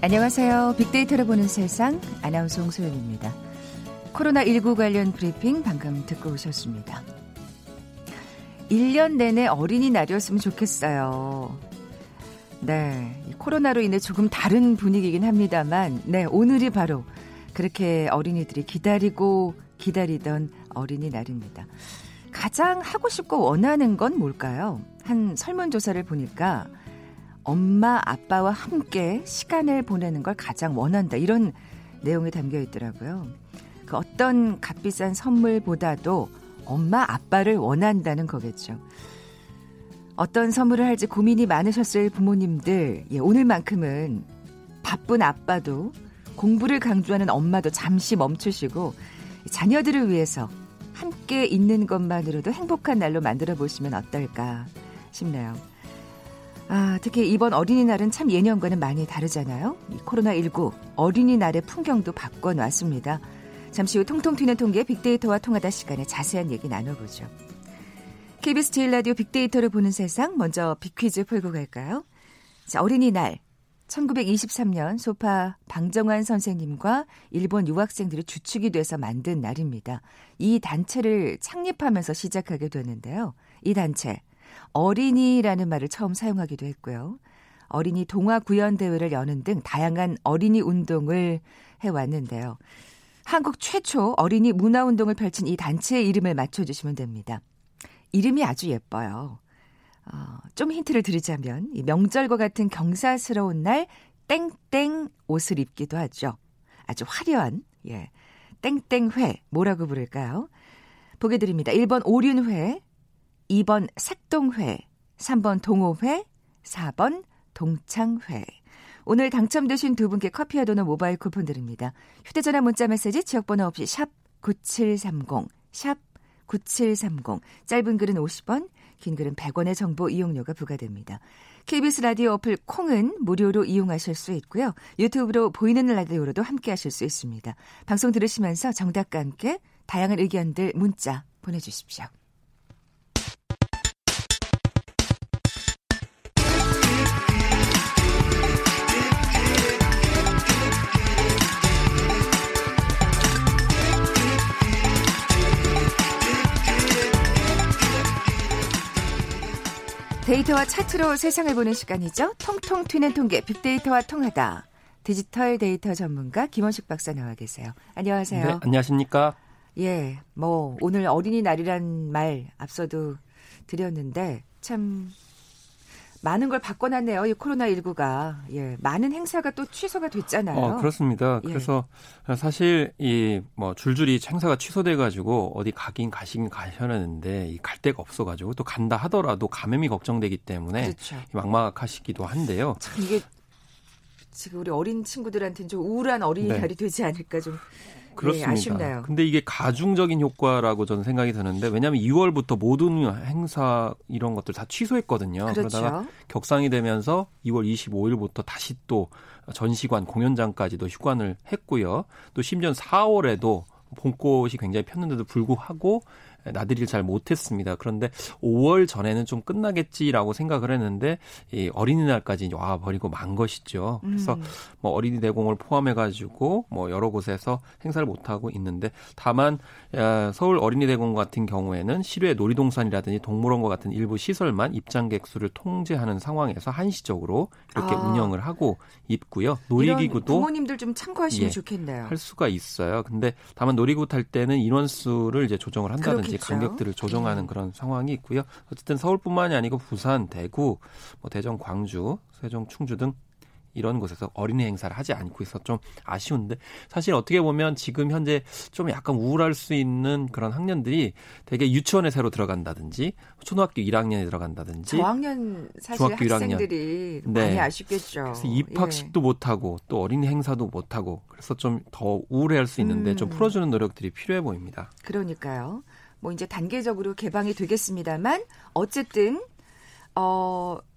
안녕하세요. 빅데이터를 보는 세상 아나운서 홍소연입니다. 코로나19 관련 브리핑 방금 듣고 오셨습니다. 1년 내내 어린이날이었으면 좋겠어요. 네, 코로나로 인해 조금 다른 분위기이긴 합니다만 네, 오늘이 바로 그렇게 어린이들이 기다리고 기다리던 어린이날입니다. 가장 하고 싶고 원하는 건 뭘까요? 한 설문조사를 보니까 엄마, 아빠와 함께 시간을 보내는 걸 가장 원한다. 이런 내용이 담겨 있더라고요. 그 어떤 값비싼 선물보다도 엄마, 아빠를 원한다는 거겠죠. 어떤 선물을 할지 고민이 많으셨을 부모님들, 예, 오늘만큼은 바쁜 아빠도 공부를 강조하는 엄마도 잠시 멈추시고 자녀들을 위해서 함께 있는 것만으로도 행복한 날로 만들어 보시면 어떨까 싶네요. 아, 특히 이번 어린이날은 참 예년과는 많이 다르잖아요. 코로나19 어린이날의 풍경도 바꿔놨습니다. 잠시 후 통통 튀는 통계 빅데이터와 통하다 시간에 자세한 얘기 나눠보죠. KBS 제1라디오 빅데이터를 보는 세상 먼저 빅퀴즈 풀고 갈까요? 자, 어린이날 1923년 소파 방정환 선생님과 일본 유학생들이 주축이 돼서 만든 날입니다. 이 단체를 창립하면서 시작하게 되는데요. 이 단체 어린이라는 말을 처음 사용하기도 했고요. 어린이 동화 구연 대회를 여는 등 다양한 어린이 운동을 해왔는데요. 한국 최초 어린이 문화 운동을 펼친 이 단체의 이름을 맞춰주시면 됩니다. 이름이 아주 예뻐요. 좀 힌트를 드리자면 이 명절과 같은 경사스러운 날 땡땡 옷을 입기도 하죠. 아주 화려한 예 땡땡회 뭐라고 부를까요? 보게 드립니다. 1번 오륜회, 2번 색동회, 3번 동호회, 4번 동창회. 오늘 당첨되신 두 분께 커피와 도넛 모바일 쿠폰 드립니다. 휴대전화 문자메시지 지역번호 없이 샵 9730, 샵 9730. 짧은 글은 50원, 긴 글은 100원의 정보 이용료가 부과됩니다. KBS 라디오 어플 콩은 무료로 이용하실 수 있고요. 유튜브로 보이는 라디오로도 함께하실 수 있습니다. 방송 들으시면서 정답과 함께 다양한 의견들 문자 보내주십시오. 데이터와 차트로 세상을 보는 시간이죠. 통통 튀는 통계 빅데이터와 통하다. 디지털 데이터 전문가 김원식 박사 나와 계세요. 안녕하세요. 네, 안녕하십니까? 예, 뭐 오늘 어린이날이란 말 앞서도 드렸는데 참 많은 걸 바꿔놨네요. 이 코로나19가. 예, 많은 행사가 또 취소가 됐잖아요. 그렇습니다. 예. 그래서 사실 이 뭐 줄줄이 행사가 취소돼가지고 어디 가긴 가셨는데 갈 데가 없어가지고 또 간다 하더라도 감염이 걱정되기 때문에 그렇죠. 막막하시기도 한데요. 참 이게 지금 우리 어린 친구들한테는 좀 우울한 어린이날이 네. 되지 않을까 좀. 그렇습니다. 네, 아쉽네요. 근데 이게 가중적인 효과라고 저는 생각이 드는데 왜냐하면 2월부터 모든 행사 이런 것들 다 취소했거든요. 그렇죠. 그러다가 격상이 되면서 2월 25일부터 다시 또 전시관, 공연장까지도 휴관을 했고요. 또 심지어 4월에도 봄꽃이 굉장히 폈는데도 불구하고 나들이를 잘 못했습니다. 그런데 5월 전에는 좀 끝나겠지라고 생각을 했는데 이 어린이날까지 와 버리고 만 것이죠. 그래서 뭐 어린이 대공을 포함해가지고 뭐 여러 곳에서 행사를 못 하고 있는데 다만 서울 어린이 대공 같은 경우에는 실외 놀이동산이라든지 동물원과 같은 일부 시설만 입장객 수를 통제하는 상황에서 한시적으로 이렇게 운영을 하고 있고요. 놀이기구도 부모님들 좀 참고하시면 예, 좋겠네요. 할 수가 있어요. 근데 다만 놀이기구 탈 때는 인원수를 이제 조정을 한다든지. 간격들을 조정하는 그런 상황이 있고요. 어쨌든 서울뿐만이 아니고 부산, 대구, 뭐 대전, 광주, 세종, 충주 등 이런 곳에서 어린이 행사를 하지 않고 있어서 좀 아쉬운데 사실 어떻게 보면 지금 현재 좀 약간 우울할 수 있는 그런 학년들이 되게 유치원에 새로 들어간다든지 초등학교 1학년에 들어간다든지 저학년 사실 학생들이 1학년. 많이 네. 아쉽겠죠. 그래서 입학식도 예. 못하고 또 어린이 행사도 못하고 그래서 좀 더 우울해할 수 있는데 좀 풀어주는 노력들이 필요해 보입니다. 그러니까요. 뭐 이제 단계적으로 개방이 되겠습니다만 어쨌든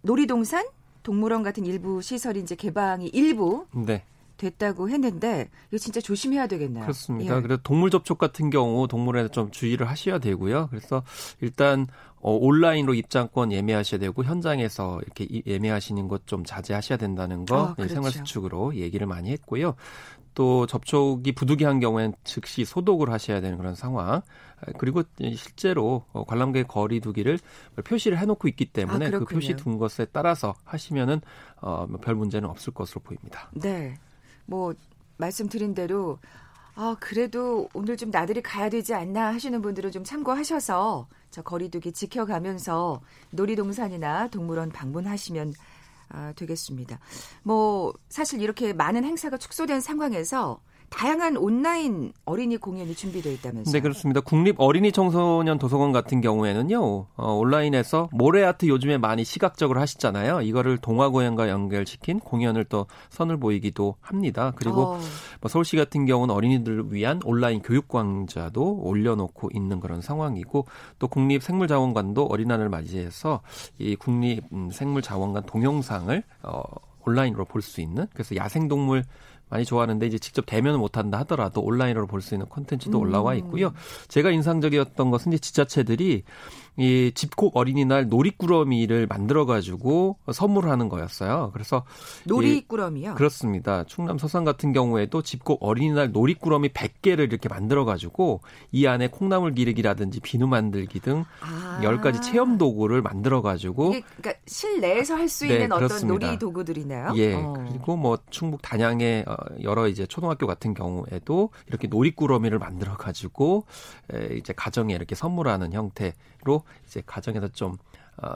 놀이동산, 동물원 같은 일부 시설이 이제 개방이 일부 네. 됐다고 했는데 이거 진짜 조심해야 되겠네요. 그렇습니다. 예. 그래서 동물 접촉 같은 경우 동물에 좀 주의를 하셔야 되고요. 그래서 일단 온라인으로 입장권 예매하셔야 되고 현장에서 이렇게 예매하시는 것 좀 자제하셔야 된다는 거 그렇죠. 생활수칙으로 얘기를 많이 했고요. 또 접촉이 부득이한 경우엔 즉시 소독을 하셔야 되는 그런 상황. 그리고 실제로 관람객 거리 두기를 표시를 해놓고 있기 때문에 그 표시 둔 것에 따라서 하시면은 별 문제는 없을 것으로 보입니다. 네, 뭐 말씀드린 대로 그래도 오늘 좀 나들이 가야 되지 않나 하시는 분들은 좀 참고하셔서 저 거리 두기 지켜가면서 놀이동산이나 동물원 방문하시면 되겠습니다. 뭐 사실 이렇게 많은 행사가 축소된 상황에서 다양한 온라인 어린이 공연이 준비되어 있다면서요? 네, 그렇습니다. 국립 어린이 청소년 도서관 같은 경우에는요. 온라인에서 모래아트 요즘에 많이 시각적으로 하시잖아요. 이거를 동화공연과 연결시킨 공연을 또 선을 보이기도 합니다. 그리고 서울시 같은 경우는 어린이들을 위한 온라인 교육광자도 올려놓고 있는 그런 상황이고 또 국립생물자원관도 어린이날을 맞이해서 이 국립생물자원관 동영상을 온라인으로 볼 수 있는 그래서 야생동물 많이 좋아하는데 이제 직접 대면을 못한다 하더라도 온라인으로 볼 수 있는 콘텐츠도 올라와 있고요. 제가 인상적이었던 것은 이제 지자체들이 이 집콕 어린이날 놀이꾸러미를 만들어가지고 선물하는 거였어요. 그래서 놀이꾸러미요? 그렇습니다. 충남 서산 같은 경우에도 집콕 어린이날 놀이꾸러미 100개를 이렇게 만들어가지고 이 안에 콩나물 기르기라든지 비누 만들기 등 10가지 체험 도구를 만들어가지고 이게 그러니까 실내에서 할 수 있는 그렇습니다. 어떤 놀이 도구들이네요. 예. 그리고 뭐 충북 단양의 여러 이제 초등학교 같은 경우에도 이렇게 놀이꾸러미를 만들어 가지고 이제 가정에 이렇게 선물하는 형태로 이제 가정에서 좀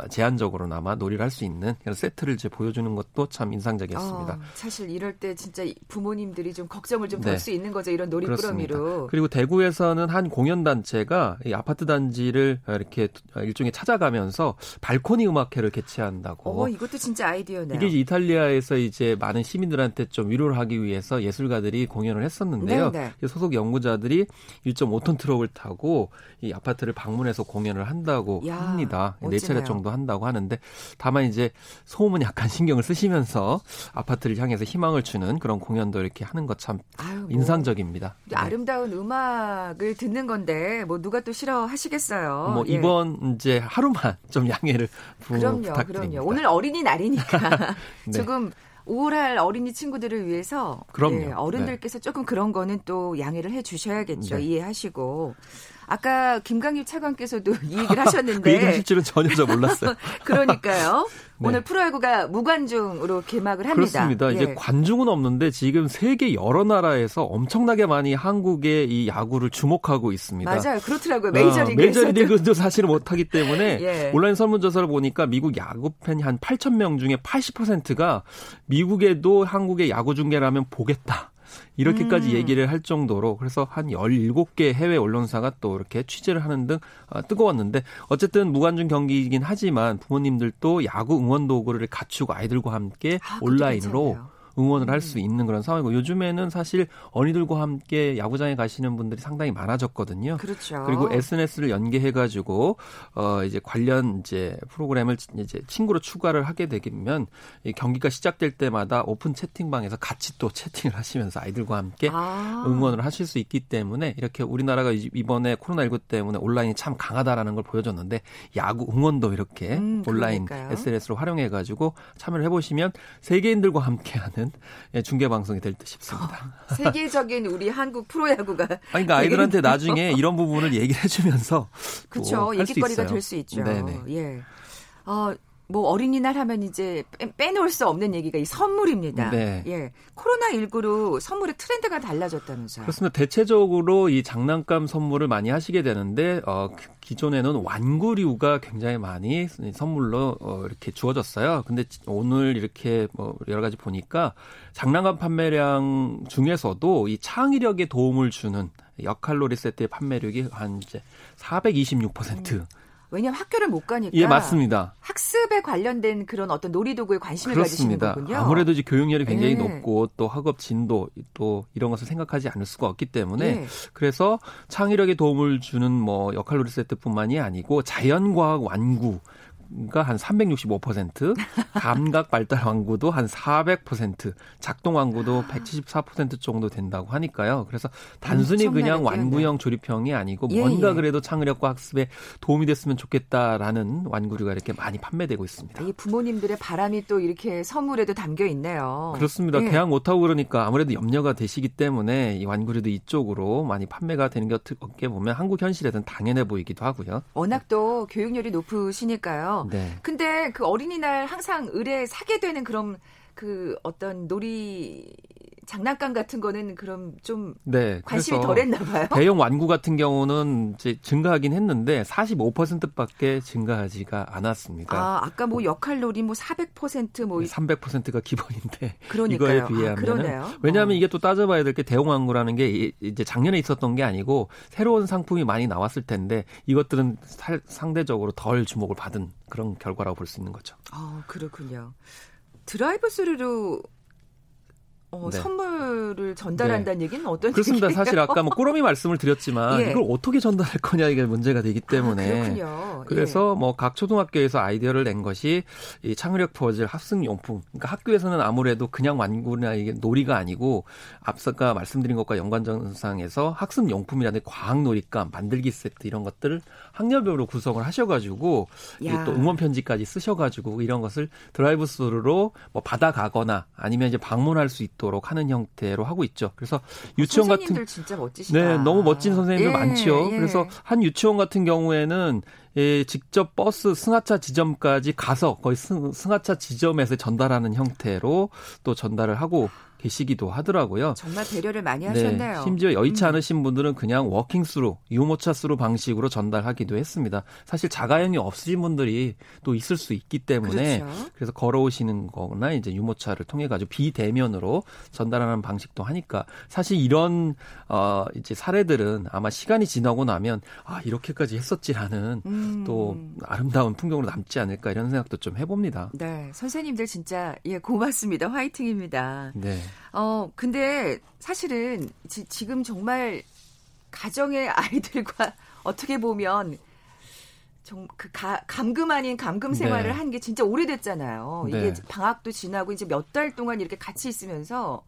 제한적으로나마 놀이를 할 수 있는 그런 세트를 이제 보여주는 것도 참 인상적이었습니다. 사실 이럴 때 진짜 부모님들이 좀 걱정을 좀 덜 수 있는 거죠. 이런 놀이꾸러미로. 그리고 대구에서는 한 공연단체가 이 아파트 단지를 이렇게 일종의 찾아가면서 발코니 음악회를 개최한다고. 이것도 진짜 아이디어네요. 이게 이탈리아에서 이제 많은 시민들한테 좀 위로를 하기 위해서 예술가들이 공연을 했었는데요. 네네. 소속 연구자들이 1.5톤 트럭을 타고 이 아파트를 방문해서 공연을 한다고 합니다. 네 차례 정도 한다고 하는데 다만 이제 소음은 약간 신경을 쓰시면서 아파트를 향해서 희망을 주는 그런 공연도 이렇게 하는 것 참 인상적입니다. 네. 아름다운 음악을 듣는 건데 뭐 누가 또 싫어하시겠어요. 뭐 예. 이번 이제 하루만 좀 양해를 부탁드립니다. 그럼요. 오늘 어린이날이니까 네. 조금 우울할 어린이 친구들을 위해서 예, 어른들께서 네. 조금 그런 거는 또 양해를 해 주셔야겠죠. 네. 이해하시고. 아까 김강률 차관께서도 이 얘기를 하셨는데. 그 얘기하실 줄은 전혀 저 몰랐어요. 그러니까요. 네. 오늘 프로야구가 무관중으로 개막을 합니다. 그렇습니다. 이제 관중은 없는데 지금 세계 여러 나라에서 엄청나게 많이 한국의 이 야구를 주목하고 있습니다. 맞아요. 그렇더라고요. 메이저리그에서도. 메이저리그도 사실 못하기 때문에 예. 온라인 설문조사를 보니까 미국 야구팬이 한 8,000명 중에 80%가 미국에도 한국의 야구 중계라면 보겠다. 이렇게까지 얘기를 할 정도로 그래서 한 17개 해외 언론사가 또 이렇게 취재를 하는 등 뜨거웠는데 어쨌든 무관중 경기이긴 하지만 부모님들도 야구 응원 도구를 갖추고 아이들과 함께 온라인으로 응원을 할 수 있는 그런 상황이고 요즘에는 사실 어린이들과 함께 야구장에 가시는 분들이 상당히 많아졌거든요. 그렇죠. 그리고 SNS를 연계해가지고 이제 관련 이제 프로그램을 이제 친구로 추가를 하게 되면 경기가 시작될 때마다 오픈 채팅방에서 같이 또 채팅을 하시면서 아이들과 함께 응원을 하실 수 있기 때문에 이렇게 우리나라가 이번에 코로나19 때문에 온라인이 참 강하다라는 걸 보여줬는데 야구 응원도 이렇게 온라인 그러니까요. SNS로 활용해가지고 참여를 해보시면 세계인들과 함께하는 중계 방송이 될 듯 싶습니다. 세계적인 우리 한국 프로야구가. 그러니까 아이들한테 나중에 이런 부분을 얘기를 해주면서 그렇죠. 얘기거리가 될 수 있죠. 네네. 예. 뭐 어린이날 하면 이제 빼놓을 수 없는 얘기가 이 선물입니다. 네. 예. 코로나19로 선물의 트렌드가 달라졌다면서요. 그렇습니다. 대체적으로 이 장난감 선물을 많이 하시게 되는데 기존에는 완구류가 굉장히 많이 선물로 이렇게 주어졌어요. 근데 오늘 이렇게 뭐 여러 가지 보니까 장난감 판매량 중에서도 이 창의력에 도움을 주는 역칼로리 세트의 판매력이 한 이제 426%. 왜냐하면 학교를 못 가니까. 예, 맞습니다. 학습에 관련된 그런 어떤 놀이도구에 관심을 가지시는 거군요. 아무래도 이제 교육열이 굉장히 높고 또 학업 진도 또 이런 것을 생각하지 않을 수가 없기 때문에 그래서 창의력에 도움을 주는 뭐 역할놀이 세트뿐만이 아니고 자연과학 완구 가 한 365%, 감각 발달 완구도 한 400%, 작동 완구도 174% 정도 된다고 하니까요. 그래서 단순히 그냥 완구형 조립형이 아니고 뭔가 그래도 창의력과 학습에 도움이 됐으면 좋겠다라는 완구류가 이렇게 많이 판매되고 있습니다. 이 부모님들의 바람이 또 이렇게 선물에도 담겨 있네요. 그렇습니다. 개항 못하고 그러니까 아무래도 염려가 되시기 때문에 이 완구류도 이쪽으로 많이 판매가 되는 게 어떻게 보면 한국 현실에서는 당연해 보이기도 하고요. 워낙 또 교육열이 높으시니까요. 네. 근데 그 어린이날 항상 의뢰 사게 되는 그런 그 어떤 놀이 장난감 같은 거는 그럼 좀 네, 관심이 덜했나 봐요. 대형 완구 같은 경우는 이제 증가하긴 했는데 45%밖에 증가하지가 않았습니다. 아까 뭐 역할놀이 뭐 400% 뭐 300%가 기본인데 그러니까요. 이거에 비하면 왜냐하면 이게 또 따져봐야 될 게 대형 완구라는 게 이제 작년에 있었던 게 아니고 새로운 상품이 많이 나왔을 텐데 이것들은 상대적으로 덜 주목을 받은 그런 결과라고 볼 수 있는 거죠. 그렇군요. 드라이브스루로 네. 선물을 전달한다는 네. 얘기는 어떤 그렇습니다. 얘기예요? 사실 아까 뭐 꾸러미 말씀을 드렸지만 예. 이걸 어떻게 전달할 거냐 이게 문제가 되기 때문에 그래서 예. 뭐 각 초등학교에서 아이디어를 낸 것이 이 창의력 퍼즐 합승용품. 그러니까 학교에서는 아무래도 그냥 완구나 이게 놀이가 아니고 앞서가 말씀드린 것과 연관성상에서 학습용품이라는 과학놀이감, 만들기 세트 이런 것들을 학년별로 구성을 하셔가지고 또 응원 편지까지 쓰셔가지고 이런 것을 드라이브스루로 뭐 받아가거나 아니면 이제 방문할 수 있도록 하는 형태로 하고 있죠. 그래서 유치원 선생님들 같은 진짜 멋지시다. 네, 너무 멋진 선생님들 많죠. 예. 그래서 한 유치원 같은 경우에는 직접 버스 승하차 지점까지 가서 거의 승하차 지점에서 전달하는 형태로 또 전달을 하고 계시기도 하더라고요. 정말 배려를 많이 하셨네요. 심지어 여의치 않으신 분들은 그냥 워킹스루, 유모차스루 방식으로 전달하기도 했습니다. 사실 자가용이 없으신 분들이 또 있을 수 있기 때문에 그렇죠. 그래서 걸어오시는 거나 이제 유모차를 통해 가지고 비대면으로 전달하는 방식도 하니까 사실 이런 이제 사례들은 아마 시간이 지나고 나면 이렇게까지 했었지라는 또 아름다운 풍경으로 남지 않을까 이런 생각도 좀 해봅니다. 네, 선생님들 진짜 고맙습니다. 화이팅입니다. 네. 근데 사실은 지금 정말 가정의 아이들과 어떻게 보면 좀 그 감금 아닌 감금 생활을 한 게 진짜 오래됐잖아요. 이게 방학도 지나고 이제 몇 달 동안 이렇게 같이 있으면서.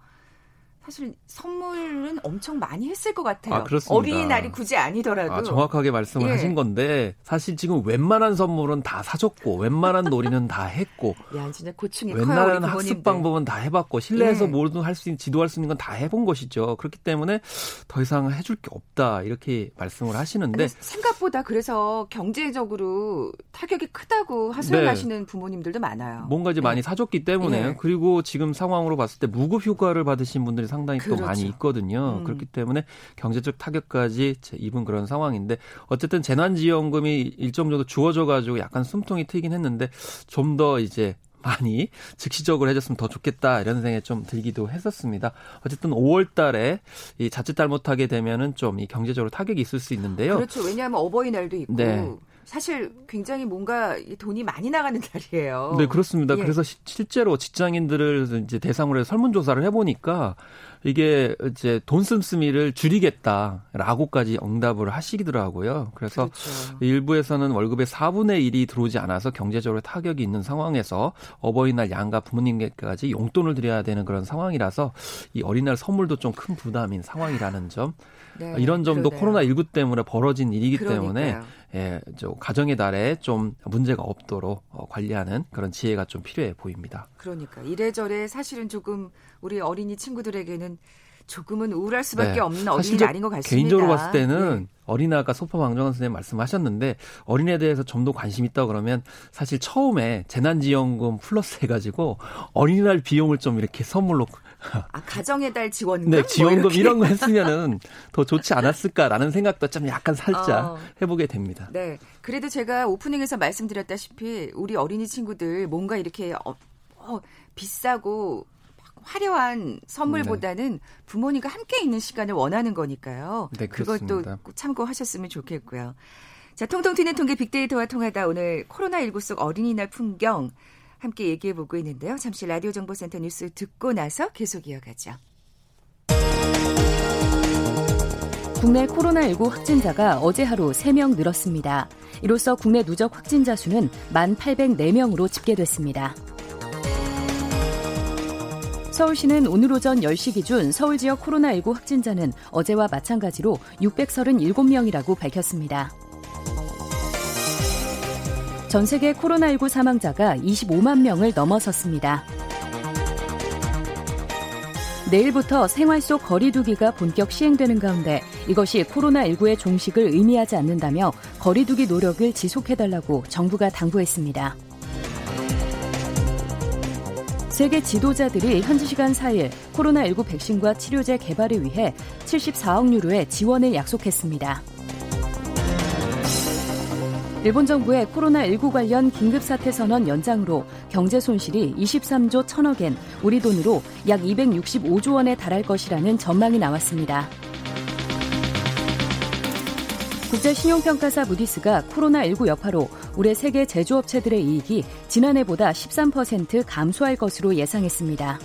사실 선물은 엄청 많이 했을 것 같아요. 그렇습니다. 어린이날이 굳이 아니더라도. 정확하게 말씀을 하신 건데 사실 지금 웬만한 선물은 다 사줬고 웬만한 놀이는 다 했고 야, 진짜 고충이 웬만한 커요, 학습 방법은 다 해봤고 실내에서 뭐든 할 수 있는 지도할 수 있는 건 다 해본 것이죠. 그렇기 때문에 더 이상 해줄 게 없다 이렇게 말씀을 하시는데 생각보다 그래서 경제적으로 타격이 크다고 하소연하시는 부모님들도 많아요. 뭔가 이제 많이 사줬기 때문에 그리고 지금 상황으로 봤을 때 무급휴가를 받으신 분들이 상당히 또 많이 있거든요. 그렇기 때문에 경제적 타격까지 입은 그런 상황인데 어쨌든 재난지원금이 일정 정도 주어져가지고 약간 숨통이 트이긴 했는데 좀 더 이제 많이 즉시적으로 해줬으면 더 좋겠다 이런 생각이 좀 들기도 했었습니다. 어쨌든 5월 달에 이 자칫 잘못하게 되면은 좀 이 경제적으로 타격이 있을 수 있는데요. 그렇죠. 왜냐하면 어버이날도 있고. 사실 굉장히 뭔가 돈이 많이 나가는 날이에요. 네, 그렇습니다. 그래서 실제로 직장인들을 이제 대상으로 해서 설문조사를 해보니까 이게 이제 돈 씀씀이를 줄이겠다라고까지 응답을 하시더라고요. 그래서 일부에서는 월급의 4분의 1이 들어오지 않아서 경제적으로 타격이 있는 상황에서 어버이날 양가 부모님께까지 용돈을 드려야 되는 그런 상황이라서 이 어린이날 선물도 좀 큰 부담인 상황이라는 점. 이런 점도 코로나19 때문에 벌어진 일이기 때문에 가정의 달에 좀 문제가 없도록 관리하는 그런 지혜가 좀 필요해 보입니다. 그러니까 이래저래 사실은 조금 우리 어린이 친구들에게는 조금은 우울할 수밖에 없는 어린이가 아닌 것 같습니다. 개인적으로 봤을 때는 어린아가 소파 방정환 선생님 말씀하셨는데 어린애에 대해서 좀 더 관심이 있다 그러면 사실 처음에 재난지원금 플러스 해가지고 어린이날 비용을 좀 이렇게 선물로 가정의 달 지원금? 네, 지원금 뭐 이런 거 했으면은 더 좋지 않았을까라는 생각도 좀 약간 살짝 해보게 됩니다. 네, 그래도 제가 오프닝에서 말씀드렸다시피 우리 어린이 친구들 뭔가 이렇게 비싸고 화려한 선물보다는 부모님과 함께 있는 시간을 원하는 거니까요. 네, 그것도 참고하셨으면 좋겠고요. 자, 통통 튀는 통계 빅데이터와 통하다 오늘 코로나19 속 어린이날 풍경 함께 얘기해보고 있는데요. 잠시 라디오 정보센터 뉴스 듣고 나서 계속 이어가죠. 국내 코로나19 확진자가 어제 하루 3명 늘었습니다. 이로써 국내 누적 확진자 수는 1,804명으로 집계됐습니다. 서울시는 오늘 오전 10시 기준 서울 지역 코로나19 확진자는 어제와 마찬가지로 637명이라고 밝혔습니다. 전 세계 코로나19 사망자가 25만 명을 넘어섰습니다. 내일부터 생활 속 거리 두기가 본격 시행되는 가운데 이것이 코로나19의 종식을 의미하지 않는다며 거리 두기 노력을 지속해달라고 정부가 당부했습니다. 세계 지도자들이 현지 시간 4일 코로나19 백신과 치료제 개발을 위해 74억 유로의 지원을 약속했습니다. 일본 정부의 코로나19 관련 긴급사태 선언 연장으로 경제 손실이 23조 1,000억 엔, 우리 돈으로 약 265조 원에 달할 것이라는 전망이 나왔습니다. 국제신용평가사 무디스가 코로나19 여파로 올해 세계 제조업체들의 이익이 지난해보다 13% 감소할 것으로 예상했습니다.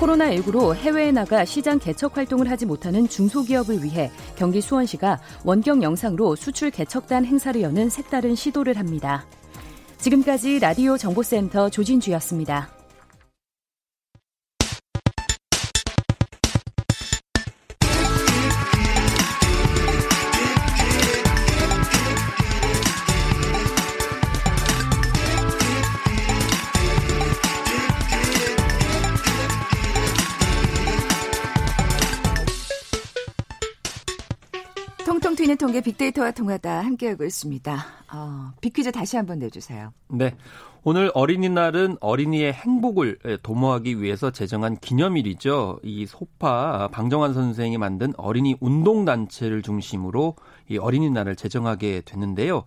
코로나19로 해외에 나가 시장 개척 활동을 하지 못하는 중소기업을 위해 경기 수원시가 원격 영상으로 수출 개척단 행사를 여는 색다른 시도를 합니다. 지금까지 라디오 정보센터 조진주였습니다. 튀는 통계 빅데이터와 통하다 함께하고 있습니다. 빅퀴즈 다시 한번 내주세요. 네, 오늘 어린이날은 어린이의 행복을 도모하기 위해서 제정한 기념일이죠. 이 소파 방정환 선생이 만든 어린이 운동단체를 중심으로 이 어린이날을 제정하게 됐는데요.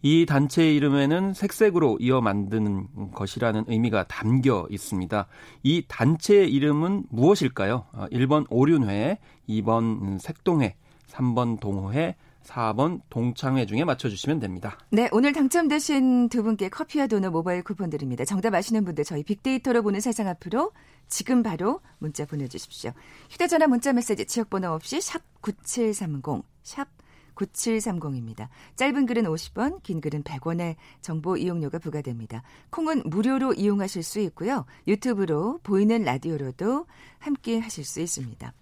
이 단체의 이름에는 색색으로 이어 만드는 것이라는 의미가 담겨 있습니다. 이 단체의 이름은 무엇일까요? 1번 오륜회, 2번 색동회, 3번 동호회, 4번 동창회 중에 맞춰주시면 됩니다. 네, 오늘 당첨되신 두 분께 커피와 도넛 모바일 쿠폰 드립니다. 정답 아시는 분들 저희 빅데이터로 보는 세상 앞으로 지금 바로 문자 보내주십시오. 휴대전화 문자 메시지 지역번호 없이 샵 9730, 샵 9730입니다. 짧은 글은 50원, 긴 글은 100원의 정보 이용료가 부과됩니다. 콩은 무료로 이용하실 수 있고요. 유튜브로 보이는 라디오로도 함께 하실 수 있습니다.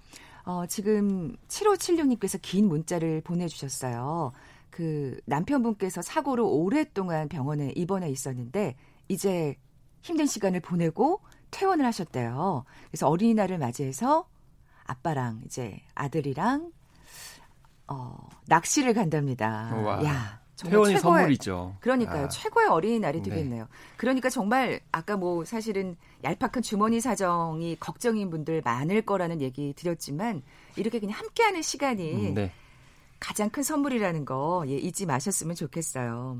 지금 7576님께서 긴 문자를 보내주셨어요. 그 남편분께서 사고로 오랫동안 병원에 입원해 있었는데 이제 힘든 시간을 보내고 퇴원을 하셨대요. 그래서 어린이날을 맞이해서 아빠랑 이제 아들이랑 낚시를 간답니다. 우와. 야, 정말 최고의 선물이죠. 그러니까요. 최고의 어린이날이 되겠네요. 네. 그러니까 정말 아까 뭐 사실은 얄팍한 주머니 사정이 걱정인 분들 많을 거라는 얘기 드렸지만 이렇게 그냥 함께하는 시간이 네. 가장 큰 선물이라는 거 잊지 마셨으면 좋겠어요.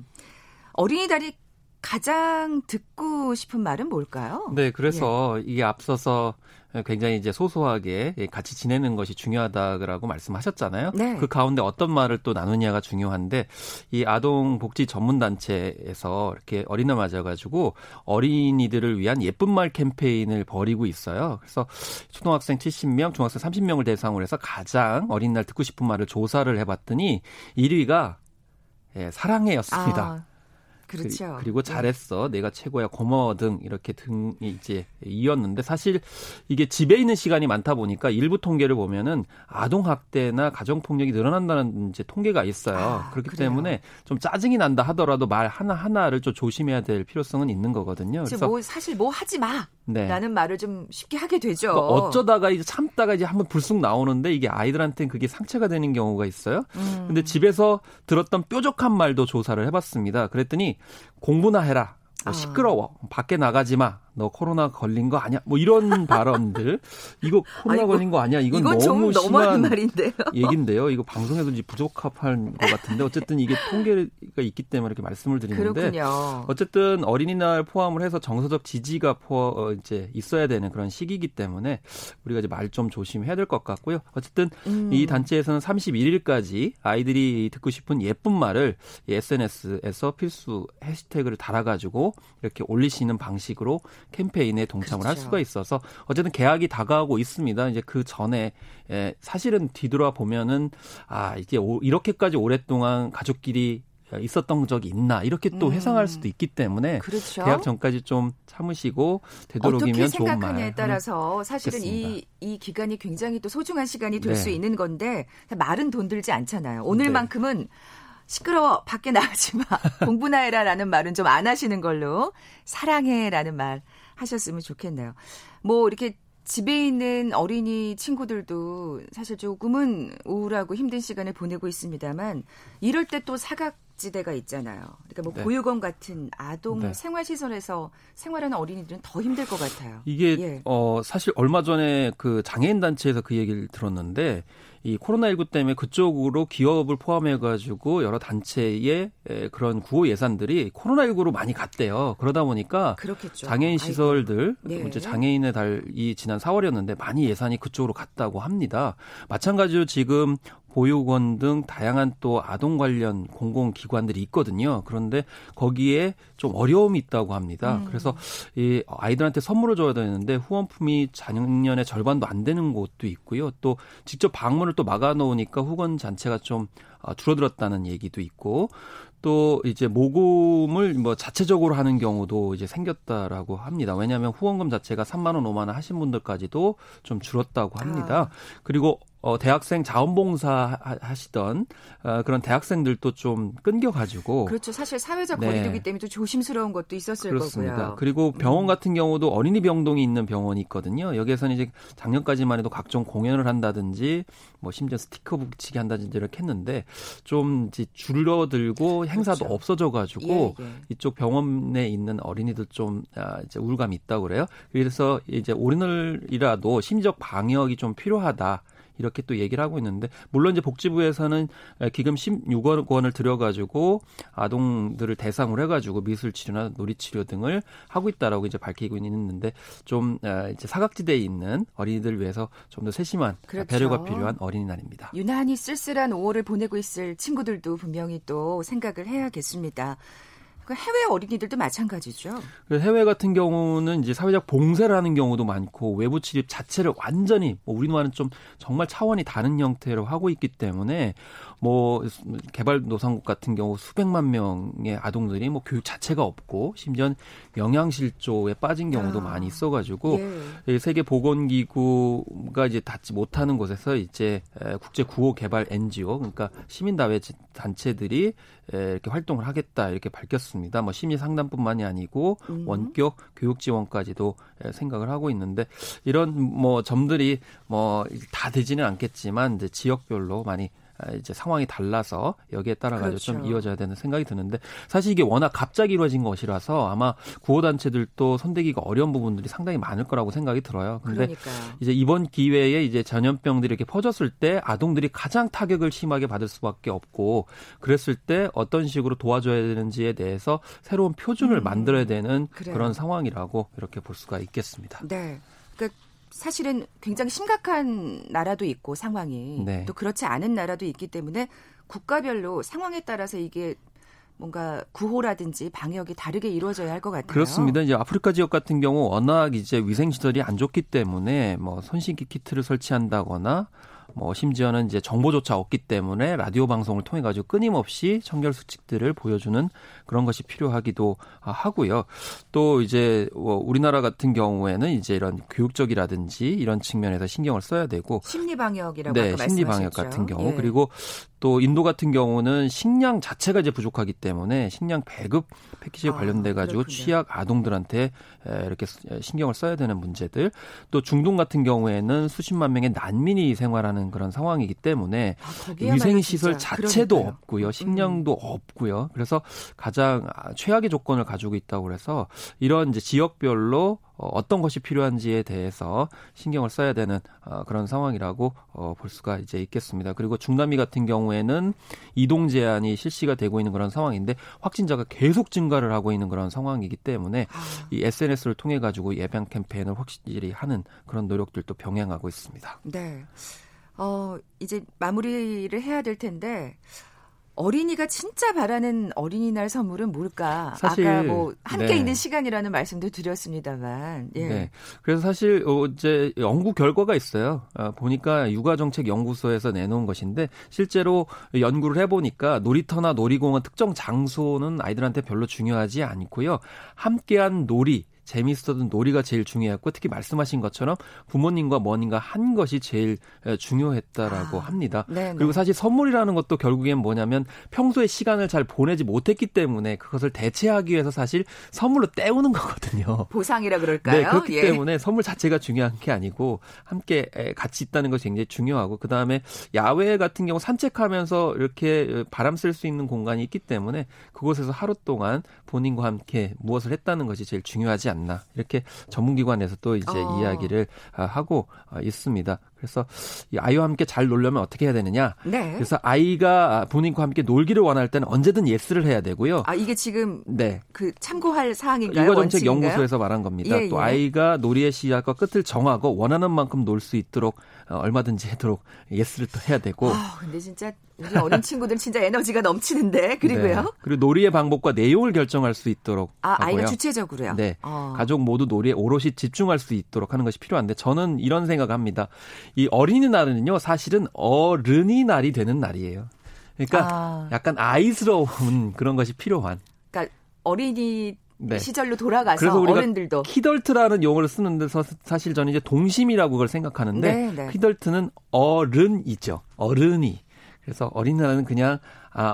어린이날이 가장 듣고 싶은 말은 뭘까요? 네, 그래서 이게 앞서서 굉장히 이제 소소하게 같이 지내는 것이 중요하다고 말씀하셨잖아요. 네. 그 가운데 어떤 말을 또 나누냐가 중요한데 이 아동복지 전문단체에서 이렇게 어린이날 맞아가지고 어린이들을 위한 예쁜 말 캠페인을 벌이고 있어요. 그래서 초등학생 70명, 중학생 30명을 대상으로 해서 가장 어린이날 듣고 싶은 말을 조사를 해봤더니 1위가 사랑해였습니다. 그렇죠. 그리고 잘했어, 내가 최고야, 고마워 등 이렇게 등이 이제 이었는데 사실 이게 집에 있는 시간이 많다 보니까 일부 통계를 보면은 아동 학대나 가정 폭력이 늘어난다는 이제 통계가 있어요. 그렇기 그래요? 때문에 좀 짜증이 난다 하더라도 말 하나 하나를 좀 조심해야 될 필요성은 있는 거거든요. 그래서 뭐 하지 마. 네. 라는 말을 좀 쉽게 하게 되죠. 그러니까 어쩌다가 이제 참다가 이제 한번 불쑥 나오는데 이게 아이들한테는 그게 상처가 되는 경우가 있어요. 근데 집에서 들었던 뾰족한 말도 조사를 해봤습니다. 그랬더니 공부나 해라. 뭐 시끄러워. 밖에 나가지 마. 너 코로나 걸린 거 아니야? 뭐 이런 발언들. 이거 코로나 걸린 거 아니야? 이건 너무 좀 심한 말인데요. 얘긴데요. 이거 방송에도 이제 부적합한 것 같은데 어쨌든 이게 통계가 있기 때문에 이렇게 말씀을 드리는데 그렇군요. 어쨌든 어린이날 포함을 해서 정서적 지지가 이제 있어야 되는 그런 시기이기 때문에 우리가 이제 말 좀 조심해야 될 것 같고요. 어쨌든 이 단체에서는 31일까지 아이들이 듣고 싶은 예쁜 말을 SNS에서 필수 해시태그를 달아가지고 이렇게 올리시는 방식으로 캠페인에 동참을 그렇죠. 할 수가 있어서 어쨌든 개학이 다가오고 있습니다. 이제 그 전에 사실은 뒤돌아보면은 아, 이게 이렇게까지 오랫동안 가족끼리 있었던 적이 있나 이렇게 또 회상할 수도 있기 때문에 그렇죠. 개학 전까지 좀 참으시고 되도록이면 좋은 말 어떻게 생각하냐에 따라서 사실은 이 기간이 굉장히 또 소중한 시간이 될 수 네. 있는 건데 말은 돈 들지 않잖아요. 오늘만큼은 네. 시끄러워 밖에 나가지 마 공부나 해라라는 말은 좀 안 하시는 걸로 사랑해라는 말 하셨으면 좋겠네요. 뭐 이렇게 집에 있는 어린이 친구들도 사실 조금은 우울하고 힘든 시간을 보내고 있습니다만 이럴 때 또 사각지대가 있잖아요. 그러니까 뭐 네. 보육원 같은 아동 네. 생활시설에서 생활하는 어린이들은 더 힘들 것 같아요. 이게 예. 사실 얼마 전에 그 장애인 단체에서 그 얘기를 들었는데 이 코로나19 때문에 그쪽으로 기업을 포함해가지고 여러 단체의 그런 구호 예산들이 코로나19로 많이 갔대요. 그러다 보니까 그렇겠죠. 장애인 시설들, 네. 이제 장애인의 달이 지난 4월이었는데 많이 예산이 그쪽으로 갔다고 합니다. 마찬가지로 지금 보육원 등 다양한 또 아동 관련 공공기관들이 있거든요. 그런데 거기에 좀 어려움이 있다고 합니다. 그래서 이 아이들한테 선물을 줘야 되는데 후원품이 작년의 절반도 안 되는 곳도 있고요. 또 직접 방문을 또 막아놓으니까 후원 잔치가 좀 줄어들었다는 얘기도 있고 또 이제 모금을 뭐 자체적으로 하는 경우도 이제 생겼다라고 합니다. 왜냐하면 후원금 자체가 3만 원, 5만 원 하신 분들까지도 좀 줄었다고 합니다. 아. 그리고 대학생 자원봉사 하시던 그런 대학생들도 좀 끊겨가지고 그렇죠. 사실 사회적 거리두기 네. 때문에 또 조심스러운 것도 있었을 그렇습니다. 거고요. 그리고 병원 같은 경우도 어린이 병동이 있는 병원이 있거든요. 여기에서는 이제 작년까지만 해도 각종 공연을 한다든지 뭐 심지어 스티커 붙이기 한다든지 이렇게 했는데 좀 이제 줄어들고 행사도 그렇죠. 없어져가지고 예, 예. 이쪽 병원에 있는 어린이들 좀 이제 우울감이 있다고 그래요. 그래서 이제 오늘이라도 심리적 방역이 좀 필요하다. 이렇게 또 얘기를 하고 있는데 물론 이제 복지부에서는 기금 16억 원을 들여가지고 아동들을 대상으로 해가지고 미술치료나 놀이치료 등을 하고 있다라고 이제 밝히고 있는데 좀 이제 사각지대에 있는 어린이들을 위해서 좀 더 세심한 그렇죠. 배려가 필요한 어린이날입니다. 유난히 쓸쓸한 5월을 보내고 있을 친구들도 분명히 또 생각을 해야겠습니다. 해외 어린이들도 마찬가지죠. 해외 같은 경우는 이제 사회적 봉쇄를 하는 경우도 많고 외부 출입 자체를 완전히 뭐 우리와는 좀 정말 차원이 다른 형태로 하고 있기 때문에 뭐 개발도상국 같은 경우 수백만 명의 아동들이 뭐 교육 자체가 없고 심지어 영양실조에 빠진 경우도 많이 있어가지고 예. 세계보건기구가 이제 닿지 못하는 곳에서 이제 국제 구호 개발 NGO 그러니까 시민단체 단체들이 이렇게 활동을 하겠다 이렇게 밝혔습니다. 뭐 심리 상담뿐만이 아니고 원격 교육 지원까지도 생각을 하고 있는데 이런 뭐 점들이 뭐 다 되지는 않겠지만 이제 지역별로 많이 이제 상황이 달라서 여기에 따라 가지고 그렇죠. 좀 이어져야 되는 생각이 드는데 사실 이게 워낙 갑자기 이루어진 것이라서 아마 구호단체들도 손대기가 어려운 부분들이 상당히 많을 거라고 생각이 들어요. 그런데 이제 이번 기회에 이제 전염병들이 이렇게 퍼졌을 때 아동들이 가장 타격을 심하게 받을 수밖에 없고 그랬을 때 어떤 식으로 도와줘야 되는지에 대해서 새로운 표준을 만들어야 되는 그래요. 그런 상황이라고 이렇게 볼 수가 있겠습니다. 네. 사실은 굉장히 심각한 나라도 있고 상황이 네. 또 그렇지 않은 나라도 있기 때문에 국가별로 상황에 따라서 이게 뭔가 구호라든지 방역이 다르게 이루어져야 할 것 같아요. 그렇습니다. 이제 아프리카 지역 같은 경우 워낙 이제 위생시설이 안 좋기 때문에 뭐 손씻기 키트를 설치한다거나 뭐 심지어는 이제 정보조차 없기 때문에 라디오 방송을 통해 가지고 끊임없이 청결 수칙들을 보여주는 그런 것이 필요하기도 하고요. 또 이제 우리나라 같은 경우에는 이제 이런 교육적이라든지 이런 측면에서 신경을 써야 되고 심리 방역이라고 네, 아까 심리 말씀하셨죠. 방역 같은 경우 예. 그리고 또 인도 같은 경우는 식량 자체가 이제 부족하기 때문에 식량 배급 패키지에 관련돼 가지고 취약 아동들한테 이렇게 신경을 써야 되는 문제들 또 중동 같은 경우에는 수십만 명의 난민이 생활하는 그런 상황이기 때문에 위생시설 자체도 그러니까요. 없고요. 식량도 없고요. 그래서 가장 최악의 조건을 가지고 있다고 그래서 이런 이제 지역별로 어떤 것이 필요한지에 대해서 신경을 써야 되는 그런 상황이라고 볼 수가 이제 있겠습니다. 그리고 중남미 같은 경우에는 이동 제한이 실시가 되고 있는 그런 상황인데 확진자가 계속 증가를 하고 있는 그런 상황이기 때문에 이 SNS를 통해 가지고 예방 캠페인을 확실히 하는 그런 노력들도 병행하고 있습니다. 네. 이제 마무리를 해야 될 텐데 어린이가 진짜 바라는 어린이날 선물은 뭘까? 사실, 아까 뭐 함께 네. 있는 시간이라는 말씀도 드렸습니다만. 예. 네. 그래서 사실 이제 연구 결과가 있어요. 보니까 육아정책연구소에서 내놓은 것인데 실제로 연구를 해보니까 놀이터나 놀이공원 특정 장소는 아이들한테 별로 중요하지 않고요. 함께한 놀이. 재미있었던 놀이가 제일 중요했고 특히 말씀하신 것처럼 부모님과 뭔가 한 것이 제일 중요했다라고 합니다. 네네. 그리고 사실 선물이라는 것도 결국엔 뭐냐면 평소에 시간을 잘 보내지 못했기 때문에 그것을 대체하기 위해서 사실 선물로 때우는 거거든요. 보상이라 그럴까요? 네, 그렇기 때문에 선물 자체가 중요한 게 아니고 함께 같이 있다는 것이 굉장히 중요하고 그다음에 야외 같은 경우 산책하면서 이렇게 바람 쐴 수 있는 공간이 있기 때문에 그곳에서 하루 동안 본인과 함께 무엇을 했다는 것이 제일 중요하지 않나요? 이렇게 전문기관에서 또 이제 이야기를 하고 있습니다. 그래서 아이와 함께 잘 놀려면 어떻게 해야 되느냐? 네. 그래서 아이가 본인과 함께 놀기를 원할 때는 언제든 예스를 해야 되고요. 아 이게 지금 네. 그 참고할 사항인가요? 육아정책연구소에서 말한 겁니다. 예, 예. 또 아이가 놀이의 시작과 끝을 정하고 원하는 만큼 놀 수 있도록 얼마든지 하도록 예스를 또 해야 되고. 아 근데 진짜. 우리 어린 친구들은 진짜 에너지가 넘치는데 그리고요. 네. 그리고 놀이의 방법과 내용을 결정할 수 있도록 하고요. 아이가 주체적으로요. 네. 가족 모두 놀이에 오롯이 집중할 수 있도록 하는 것이 필요한데 저는 이런 생각합니다. 이 어린이날은요 사실은 어른이날이 되는 날이에요. 그러니까 약간 아이스러운 그런 것이 필요한. 그러니까 어린이 네. 시절로 돌아가서 그래서 우리가 어른들도 키덜트라는 용어를 쓰는데 사실 저는 이제 동심이라고 그걸 생각하는데 네, 네. 키덜트는 어른이죠. 어른이. 그래서 어린이날은 그냥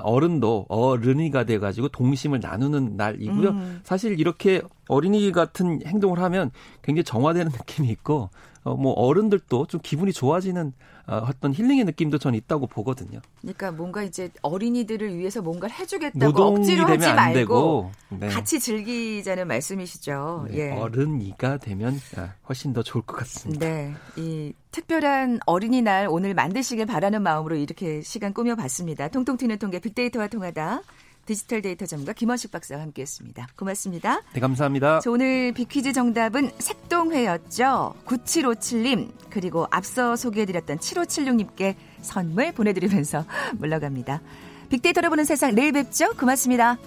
어른도 어른이가 돼가지고 동심을 나누는 날이고요. 사실 이렇게 어린이 같은 행동을 하면 굉장히 정화되는 느낌이 있고 뭐 어른들도 좀 기분이 좋아지는 어떤 힐링의 느낌도 저는 있다고 보거든요. 그러니까 뭔가 이제 어린이들을 위해서 뭔가를 해주겠다고 억지로 하지 말고 네. 같이 즐기자는 말씀이시죠. 네. 예. 어른이가 되면 훨씬 더 좋을 것 같습니다. 네, 이 특별한 어린이날 오늘 만드시길 바라는 마음으로 이렇게 시간 꾸며봤습니다. 통통 튀는 통계 빅데이터와 통하다. 디지털 데이터 전문가 김원식 박사와 함께했습니다. 고맙습니다. 네, 감사합니다. 자, 오늘 빅퀴즈 정답은 색동회였죠. 9757님 그리고 앞서 소개해드렸던 7576님께 선물 보내드리면서 물러갑니다. 빅데이터로 보는 세상 내일 뵙죠. 고맙습니다.